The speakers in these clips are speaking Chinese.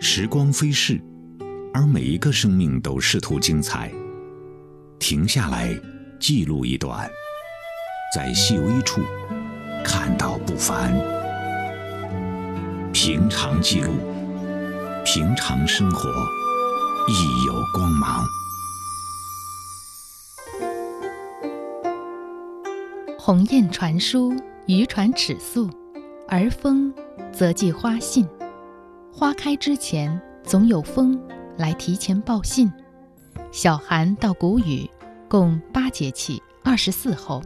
时光飞逝，而每一个生命都试图精彩。停下来，记录一段，在细微处看到不凡。平常记录，平常生活，亦有光芒。鸿雁传书，渔船尺素，而风则寄花信。花开之前，总有风来提前报信。小寒到谷雨，共8节气24候，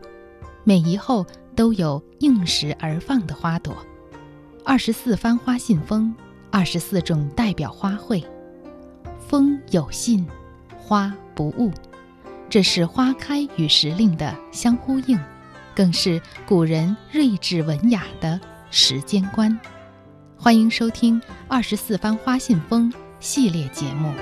每一候都有应时而放的花朵。24番花信风，24种代表花卉。风有信，花不误，这是花开与时令的相呼应，更是古人睿智文雅的时间观。欢迎收听《24番花信风》系列节目。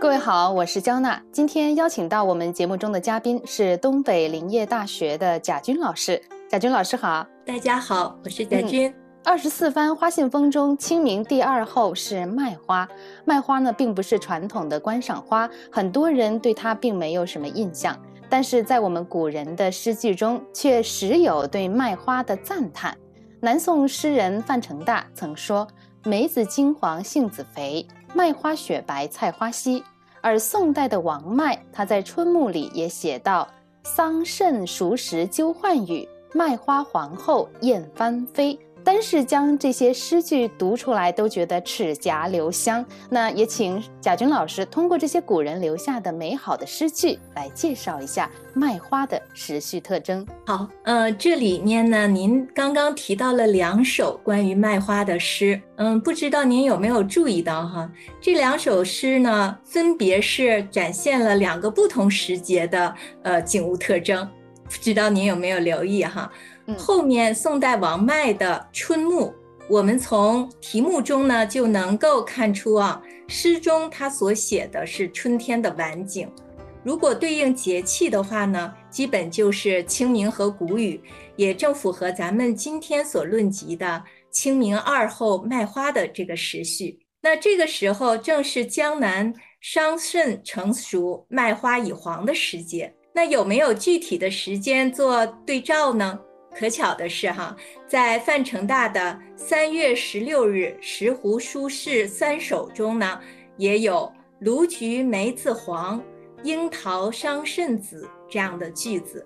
各位好，我是焦娜。今天邀请到我们节目中的嘉宾是东北林业大学的贾军老师。贾军老师好。大家好，我是贾军。24番花信风中，清明第2候是麦花。麦花呢，并不是传统的观赏花，很多人对它并没有什么印象。但是在我们古人的诗句中，却时有对麦花的赞叹。南宋诗人范成大曾说：“梅子金黄杏子肥，麦花雪白菜花稀。”而宋代的王迈，他在《春暮》里也写道：“桑葚熟时究唤雨，麦花黄后燕翻飞。”单是将这些诗句读出来都觉得齿颊留香。那也请贾军老师通过这些古人留下的美好的诗句来介绍一下麦花的时序特征。好，这里面呢，您刚刚提到了2首关于麦花的诗，不知道您有没有注意到哈？这2首诗呢，分别是展现了2个不同时节的景物特征，不知道您有没有留意哈？后面宋代王迈的《春暮》，我们从题目中呢就能够看出啊，诗中他所写的是春天的晚景。如果对应节气的话呢，基本就是清明和谷雨，也正符合咱们今天所论及的清明2候麦花的这个时序。那这个时候正是江南桑葚成熟，麦花已黄的时节。那有没有具体的时间做对照呢？可巧的是哈，在范成大的3月16日《石斛书事3首》中呢，也有“卢橘梅自黄，樱桃桑葚紫”这样的句子，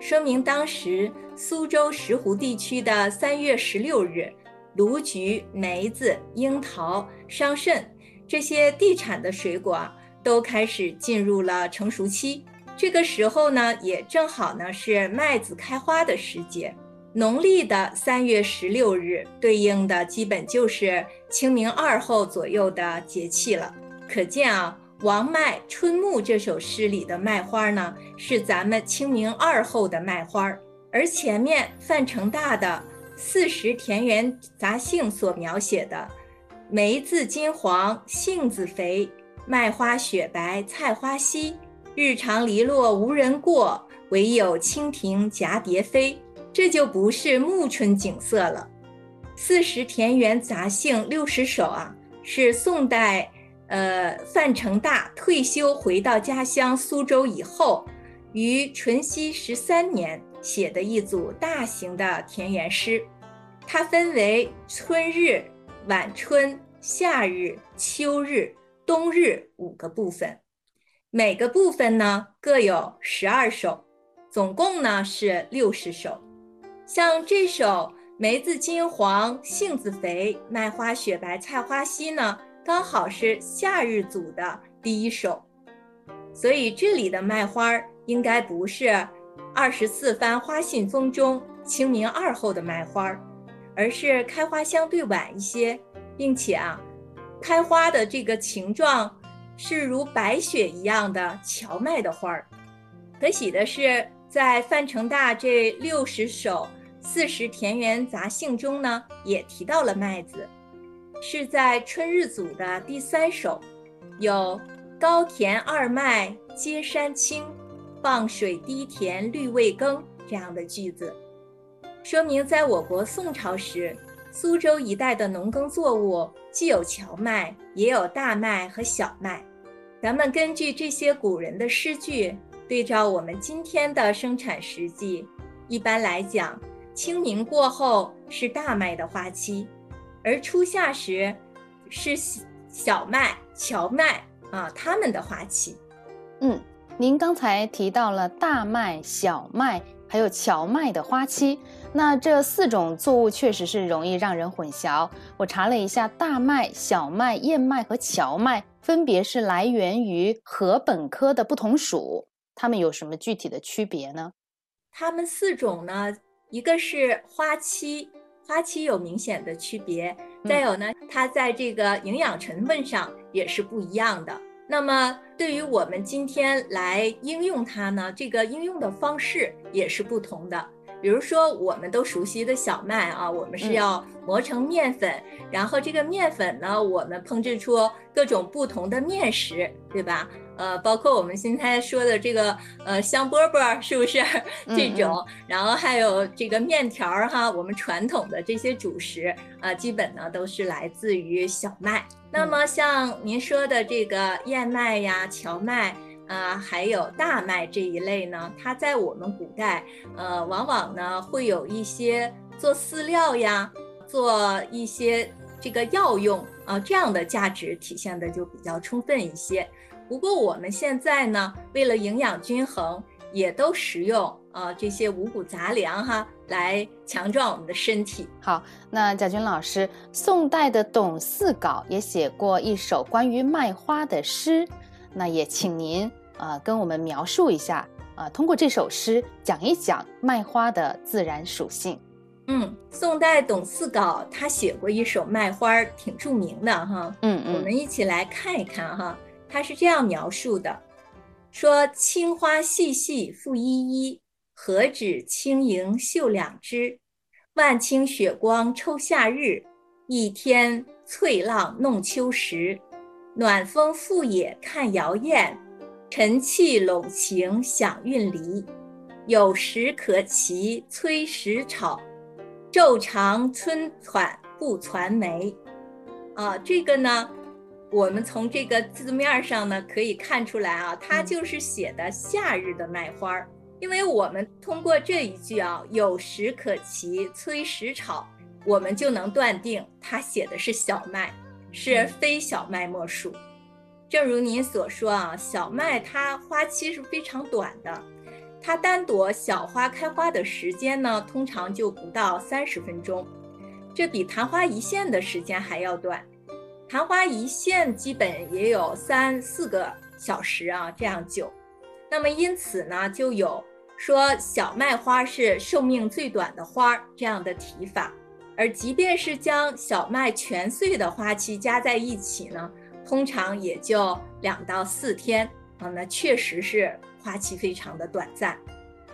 说明当时苏州石斛地区的3月16日，卢橘、梅子、樱桃、桑葚这些地产的水果都开始进入了成熟期。这个时候呢，也正好呢是麦子开花的时节。农历的3月16日对应的基本就是清明2候左右的节气了。可见啊，王迈《春暮》这首诗里的麦花呢，是咱们清明2候的麦花。而前面范成大的《40田园杂兴》所描写的“梅子金黄杏子肥，麦花雪白菜花稀。日长篱落无人过，唯有蜻蜓蛱蝶飞”，这就不是暮春景色了。40田园杂兴60首啊，是宋代范成大退休回到家乡苏州以后，于淳熙13年写的一组大型的田园诗。它分为春日、晚春、夏日、秋日、冬日5个部分。每个部分呢各有12首，总共呢是60首。像这首梅子金黄杏子肥，麦花雪白菜花稀呢，刚好是夏日组的第1首。所以这里的麦花应该不是24番花信风中清明2候的麦花，而是开花相对晚一些，并且啊，开花的这个形状是如白雪一样的荞麦的花。可喜的是，在范成大这60首40田园杂兴中呢，也提到了麦子，是在春日组的第3首，有高田二麦接山青，傍水低田绿未耕这样的句子。说明在我国宋朝时，苏州一带的农耕作物既有荞麦，也有大麦和小麦。咱们根据这些古人的诗句，对照我们今天的生产实际，一般来讲，清明过后是大麦的花期，而初夏时是小麦、荞麦啊，它们的花期。您刚才提到了大麦、小麦还有荞麦的花期，那这四种作物确实是容易让人混淆。我查了一下，大麦、小麦、燕麦和荞麦分别是来源于禾本科的不同属，它们有什么具体的区别呢？它们四种呢，一个是花期有明显的区别，再有呢，它在这个营养成分上也是不一样的。那么对于我们今天来应用它呢，这个应用的方式也是不同的。比如说我们都熟悉的小麦啊，我们是要磨成面粉，然后这个面粉呢，我们烹制出各种不同的面食，对吧？包括我们现在说的这个香饽饽，是不是这种？然后还有这个面条哈，我们传统的这些主食基本呢都是来自于小麦。那么像您说的这个燕麦呀、荞麦还有大麦这一类呢，它在我们古代往往呢会有一些做饲料呀、做一些这个药用这样的价值体现的就比较充分一些。不过我们现在呢，为了营养均衡，也都食用这些五谷杂粮哈，来强壮我们的身体。好，那贾军老师，宋代的董嗣杲也写过一首关于麦花的诗，那也请您跟我们描述一下，通过这首诗讲一讲麦花的自然属性。宋代董嗣杲他写过一首麦花挺著名的哈，我们一起来看一看哈。他是这样描述的，说：青花细细复依依，何止轻盈秀两枝，万顷雪光抽夏日，一天翠浪弄秋时，暖风覆野看摇雁，晨气笼晴响韵离，有时可骑崔石草，昼长春喘不传梅。这个呢，我们从这个字面上呢可以看出来啊，它就是写的夏日的麦花。因为我们通过这一句啊，有时可骑崔石草，我们就能断定它写的是小麦，是非小麦莫属。正如您所说啊，小麦它花期是非常短的，它单朵小花开花的时间呢，通常就不到30分钟，这比昙花一现的时间还要短。昙花一现基本也有3-4个小时啊，这样久。那么因此呢，就有说小麦花是寿命最短的花这样的提法。而即便是将小麦全穗的花期加在一起呢，通常也就2到4天啊，那确实是花期非常的短暂。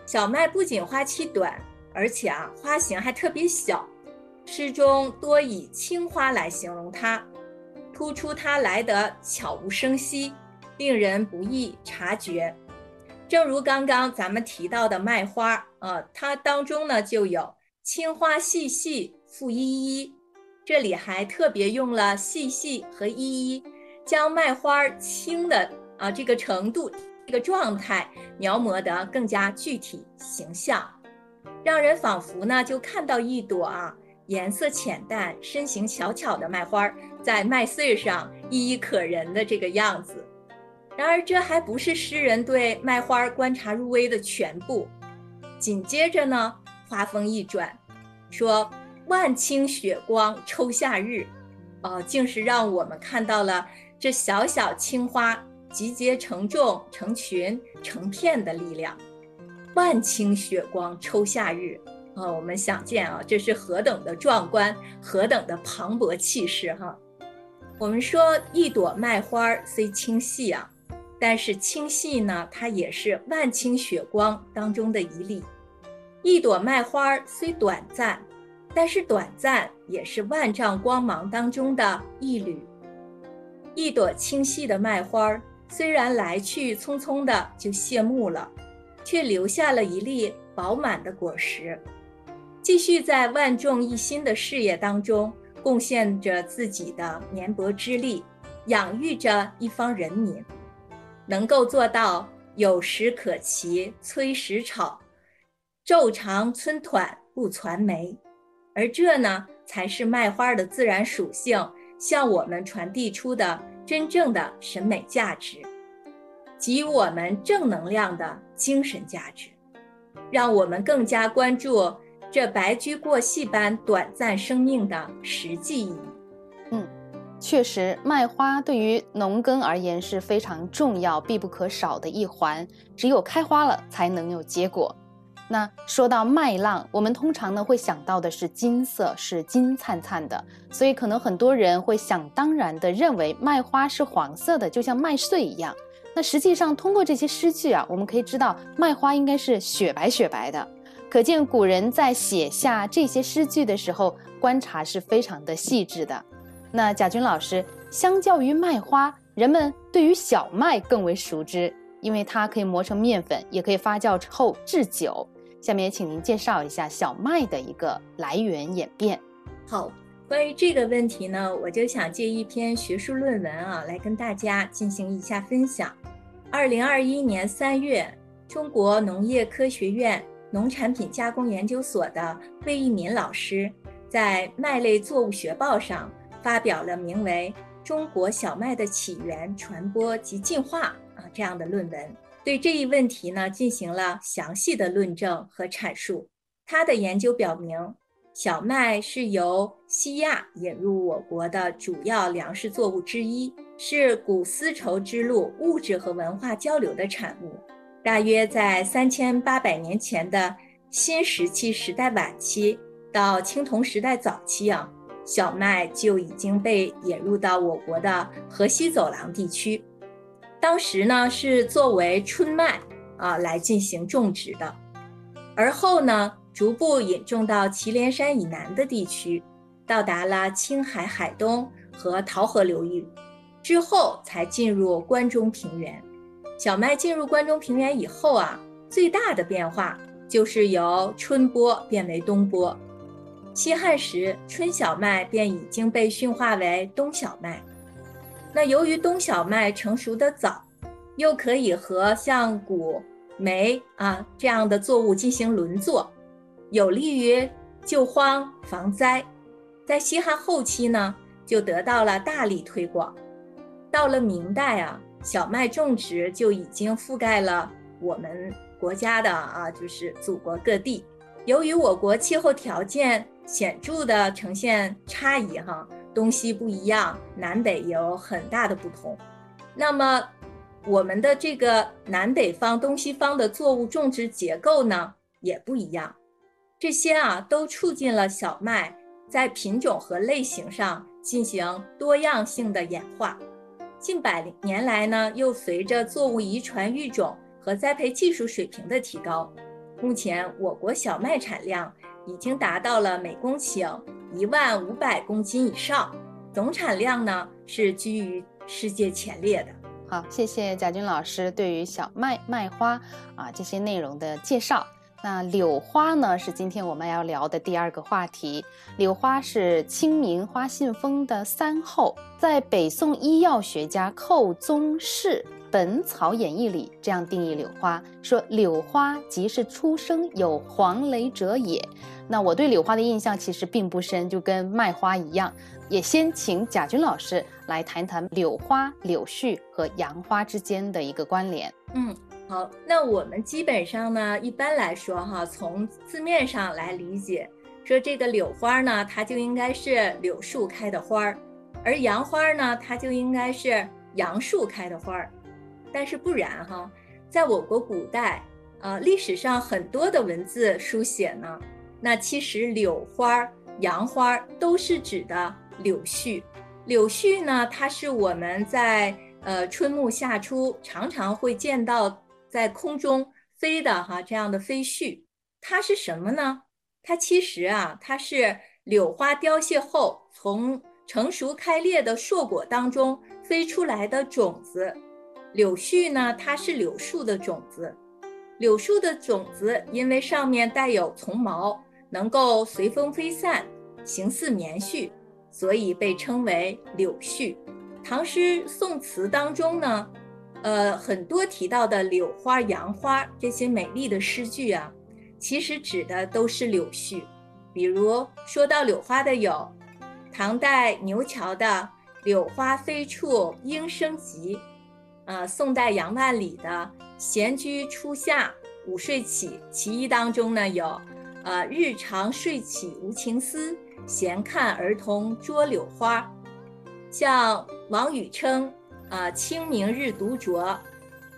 小麦不仅花期短，而且啊花型还特别小，诗中多以青花来形容它，突出它来得悄无声息，令人不易察觉。正如刚刚咱们提到的麦花它当中呢就有青花细细复依依，这里还特别用了细细和依依，将麦花青的这个程度、这个状态描摹得更加具体形象，让人仿佛呢就看到一朵颜色浅淡、身形小巧的麦花在麦穗上一一可人的这个样子。然而这还不是诗人对麦花观察入微的全部。紧接着呢，话锋一转，说万顷雪光抽夏日，竟是让我们看到了这小小青花集结成众、成群、成片的力量。万顷雪光抽夏日，我们想见啊，这是何等的壮观，何等的磅礴气势哈！我们说一朵麦花虽清细啊，但是清细呢，它也是万顷雪光当中的一粒。一朵麦花虽短暂，但是短暂也是万丈光芒当中的一缕。一朵清细的麦花虽然来去匆匆的就谢幕了，却留下了一粒饱满的果实。继续在万众一心的事业当中贡献着自己的绵薄之力，养育着一方人民，能够做到有时可齐，催时吵，昼长春短，不传媒。而这呢，才是麦花的自然属性向我们传递出的真正的审美价值，给予我们正能量的精神价值，让我们更加关注这白驹过隙般短暂生命的实际意义。确实，麦花对于农耕而言是非常重要、必不可少的一环，只有开花了才能有结果。那说到麦浪，我们通常呢会想到的是金色，是金灿灿的，所以可能很多人会想当然的认为麦花是黄色的，就像麦穗一样。那实际上通过这些诗句啊，我们可以知道麦花应该是雪白雪白的，可见古人在写下这些诗句的时候观察是非常的细致的。那贾军老师，相较于麦花，人们对于小麦更为熟知，因为它可以磨成面粉，也可以发酵后制酒。下面请您介绍一下小麦的一个来源演变。好，关于这个问题呢，我就想借一篇学术论文啊，来跟大家进行一下分享。2021年3月，中国农业科学院农产品加工研究所的魏一民老师在《麦类作物学报》上发表了名为《中国小麦的起源、传播及进化》这样的论文。对这一问题呢进行了详细的论证和阐述。他的研究表明，小麦是由西亚引入我国的主要粮食作物之一，是古丝绸之路物质和文化交流的产物。大约在3800年前的新石器时代晚期到青铜时代早期啊，小麦就已经被引入到我国的河西走廊地区。当时呢是作为春麦来进行种植的，而后呢逐步引种到祁连山以南的地区，到达了青海海东和洮河流域，之后才进入关中平原。小麦进入关中平原以后啊，最大的变化就是由春播变为冬播。西汉时，春小麦便已经被驯化为冬小麦。那由于冬小麦成熟的早，又可以和像谷、煤这样的作物进行轮作，有利于救荒防灾。在西汉后期呢，就得到了大力推广。到了明代啊，小麦种植就已经覆盖了我们国家的就是祖国各地。由于我国气候条件显著的呈现差异东西不一样，南北有很大的不同。那么我们的这个南北方、东西方的作物种植结构呢，也不一样。这些都促进了小麦在品种和类型上进行多样性的演化。近100年来呢，又随着作物遗传育种和栽培技术水平的提高，目前我国小麦产量已经达到了每公顷1万500公斤以上，总产量呢是居于世界前列的。好，谢谢贾军老师对于小麦、麦花这些内容的介绍。那柳花呢是今天我们要聊的第二个话题。柳花是清明花信封的三候，在北宋医药学家寇宗奭《本草演义》里这样定义柳花，说柳花即是初生有黄雷者也。那我对柳花的印象其实并不深，就跟麦花一样，也先请贾军老师来谈谈柳花、柳絮和杨花之间的一个关联。好，那我们基本上呢，一般来说从字面上来理解，说这个柳花呢，它就应该是柳树开的花，而杨花呢，它就应该是杨树开的花。但是不然在我国古代历史上很多的文字书写呢，那其实柳花、杨花都是指的柳絮。柳絮呢，它是我们在春暮夏初常常会见到在空中飞的这样的飞絮。它是什么呢？它其实它是柳花凋谢后从成熟开裂的硕果当中飞出来的种子。柳絮呢，它是柳树的种子。柳树的种子因为上面带有丛毛，能够随风飞散，形似棉絮，所以被称为柳絮。唐诗宋词当中呢，很多提到的柳花、杨花这些美丽的诗句啊，其实指的都是柳絮。比如说到柳花的有唐代牛桥的柳花飞处莺声急，宋代杨万里的闲居初夏午睡起其一当中呢有日长睡起无情思，闲看儿童捉柳花。像王禹偁清明日独酌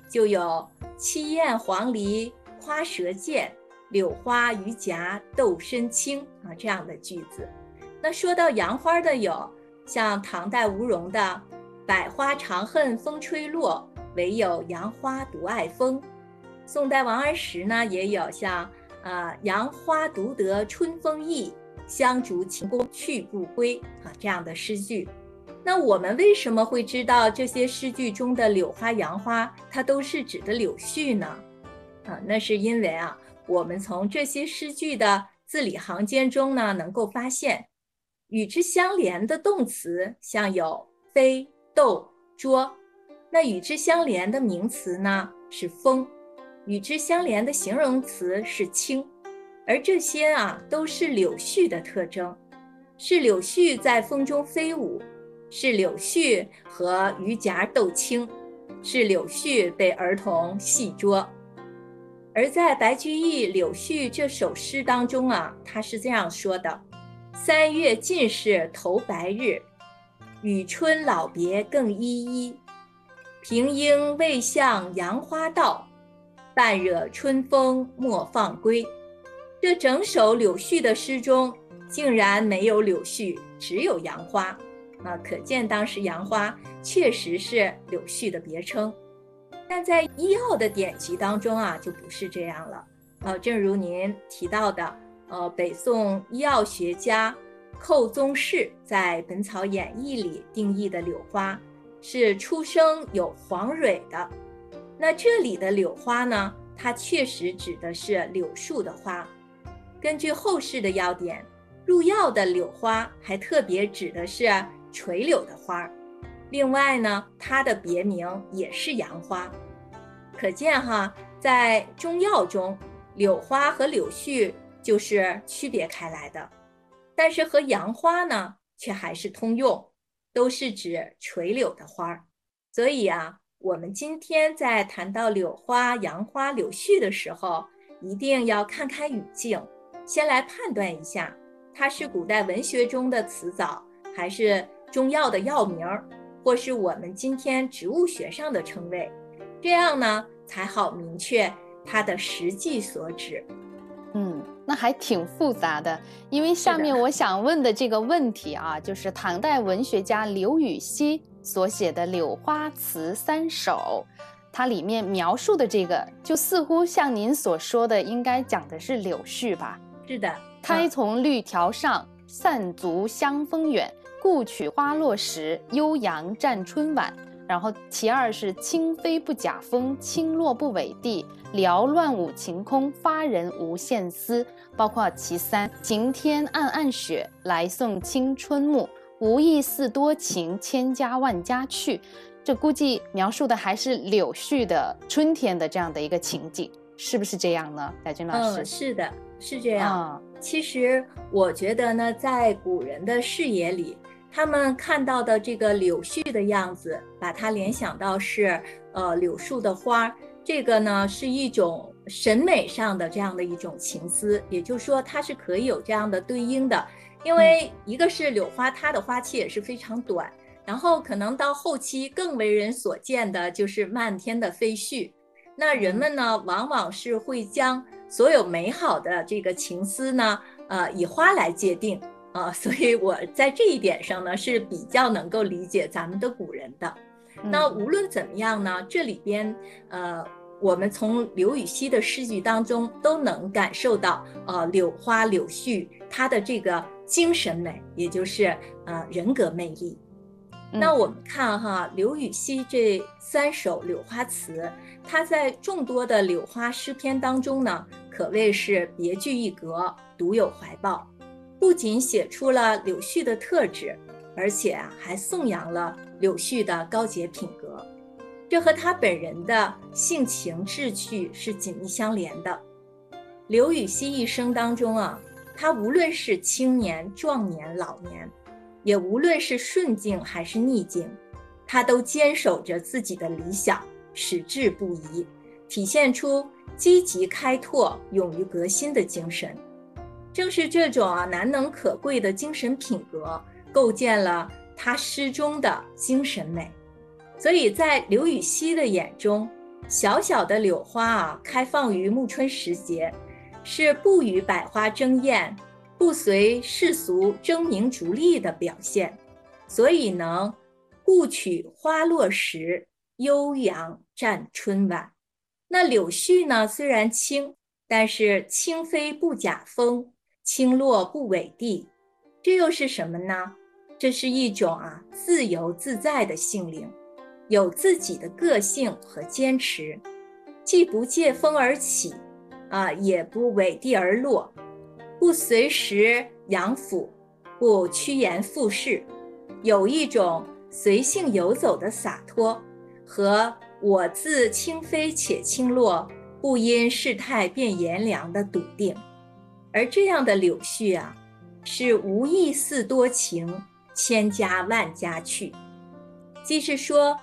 就有七艳黄鹂夸舌健，柳花榆荚斗身轻这样的句子。那说到杨花的有像唐代吴荣的百花长恨风吹落，唯有杨花独爱风。宋代王安石呢也有像杨花独得春风意，香烛清宫去不归这样的诗句。那我们为什么会知道这些诗句中的柳花杨花它都是指的柳絮呢？那是因为我们从这些诗句的字里行间中呢能够发现与之相连的动词，像有飞、斗、捉。那与之相连的名词呢是风，与之相连的形容词是轻，而这些都是柳絮的特征，是柳絮在风中飞舞，是柳絮和榆荚斗轻，是柳絮被儿童戏捉。而在白居易《柳絮》这首诗当中他是这样说的：三月尽是头白日，与春老别更依依。平英未向杨花道，半惹春风莫放归。这整首柳絮的诗中竟然没有柳絮，只有杨花可见当时杨花确实是柳絮的别称。但在医药的典籍当中就不是这样了。正如您提到的，北宋医药学家寇宗奭在《本草演义》里定义的柳花是初生有黄蕊的。那这里的柳花呢，它确实指的是柳树的花。根据后世的药典，入药的柳花还特别指的是垂柳的花。另外呢，它的别名也是杨花。可见在中药中，柳花和柳絮就是区别开来的。但是和杨花呢，却还是通用，都是指垂柳的花。所以我们今天在谈到柳花、杨花、柳絮的时候，一定要看看语境，先来判断一下，它是古代文学中的词藻，还是中药的药名，或是我们今天植物学上的称谓，这样呢才好明确它的实际所指。那还挺复杂的，因为下面我想问的这个问题就是唐代文学家刘禹锡所写的《柳花词三首》，它里面描述的这个就似乎像您所说的应该讲的是柳絮吧？是的。开从绿条上，散足香风远，故取花落时，悠扬占春晚。然后其二是轻飞不假风，轻落不伪地，缭乱舞晴空，发人无限思。包括其三晴天暗暗雪，来送青春暮，无意似多情，千家万家去。这估计描述的还是柳絮的春天的这样的一个情景，是不是这样呢，翟军老师？是的，是这样。其实我觉得呢，在古人的视野里，他们看到的这个柳絮的样子，把它联想到是柳树的花，这个呢是一种审美上的这样的一种情思，也就是说它是可以有这样的对应的。因为一个是柳花，它的花期也是非常短，然后可能到后期更为人所见的就是漫天的飞絮。那人们呢往往是会将所有美好的这个情思呢以花来界定。所以我在这一点上呢是比较能够理解咱们的古人的。那无论怎么样呢，这里边我们从刘禹锡的诗句当中都能感受到柳花柳絮它的这个精神美，也就是人格魅力。那我们看刘禹锡这三首柳花词，它在众多的柳花诗篇当中呢可谓是别具一格，独有怀抱，不仅写出了柳絮的特质，而且还颂扬了柳絮的高洁品格，这和他本人的性情志趣是紧密相连的。刘禹锡一生当中他无论是青年、壮年、老年，也无论是顺境还是逆境，他都坚守着自己的理想，矢志不移，体现出积极开拓、勇于革新的精神。正是这种难能可贵的精神品格，构建了他诗中的精神美。所以在刘禹锡的眼中，小小的柳花开放于暮春时节，是不与百花争艳，不随世俗争名逐利的表现，所以能故取花落时，悠扬占春晚。那柳絮呢，虽然轻，但是轻飞不假风，轻落不违地。这又是什么呢？这是一种自由自在的性灵，有自己的个性和坚持，既不借风而起也不违地而落，不随时扬腐，不趋炎附势，有一种随性游走的洒脱，和我自轻飞且轻落，不因世态变炎凉的笃定。而这样的柳絮是无意似多情，千家万家去。即是说，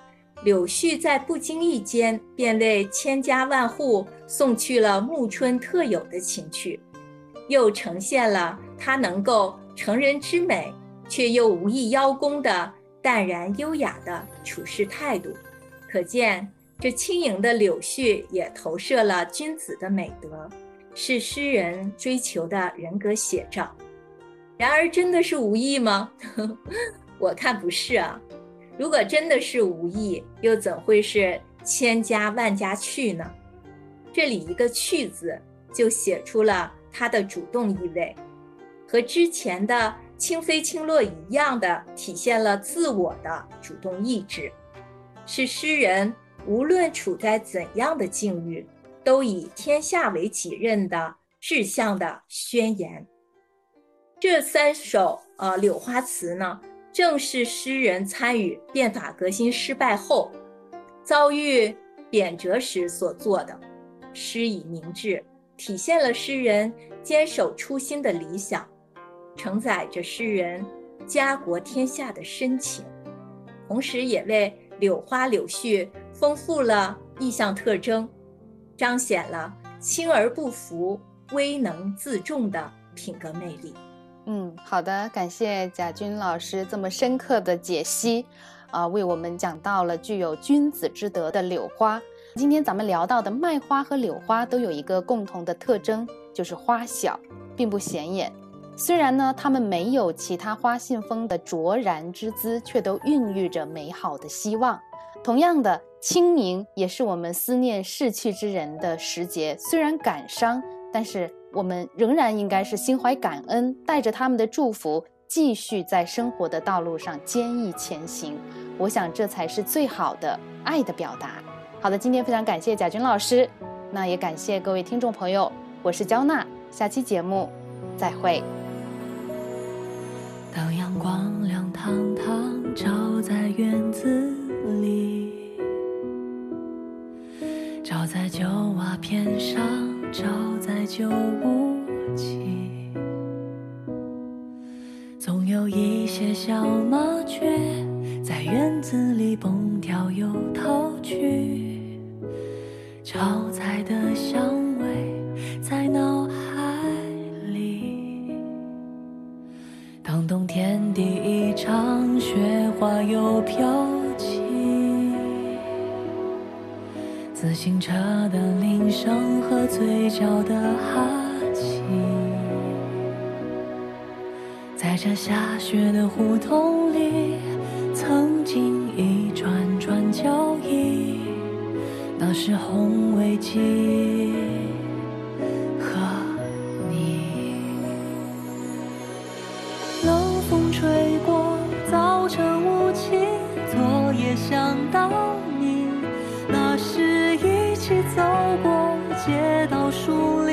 柳絮在不经意间便为千家万户送去了暮春特有的情趣，又呈现了它能够成人之美，却又无意邀功的淡然优雅的处世态度。可见，这轻盈的柳絮也投射了君子的美德，是诗人追求的人格写照。然而，真的是无意吗？我看不是如果真的是无意，又怎会是千家万家去呢？这里一个去字就写出了它的主动意味，和之前的轻飞轻落一样的体现了自我的主动意志，是诗人无论处在怎样的境遇，都以天下为己任的志向的宣言。这三首柳花词呢，正是诗人参与变法革新失败后遭遇贬谪时所做的，诗以明志，体现了诗人坚守初心的理想，承载着诗人家国天下的深情，同时也为柳花柳絮丰富了意象特征，彰显了轻而不浮、微能自重的品格魅力。好的，感谢贾军老师这么深刻的解析为我们讲到了具有君子之德的柳花。今天咱们聊到的麦花和柳花都有一个共同的特征，就是花小并不显眼。虽然呢，它们没有其他花信风的卓然之姿，却都孕育着美好的希望。同样的，清明也是我们思念逝去之人的时节，虽然感伤，但是我们仍然应该是心怀感恩，带着他们的祝福，继续在生活的道路上坚毅前行。我想这才是最好的爱的表达。好的，今天非常感谢贾军老师，那也感谢各位听众朋友，我是焦娜，下期节目再会。当阳光亮堂堂照在院子里，照在旧瓦片上，照在旧雾气，总有一些小麻雀在院子里蹦跳又逃去，炒菜的香味在脑海里。当冬天第一场雪花又飘起，自行车的铃声和嘴角的哈气，在这下雪的胡同里，曾经一串串交易，那是红围巾和你。冷风吹过，早晨雾气，昨夜想到你，那是一起走过街道树林。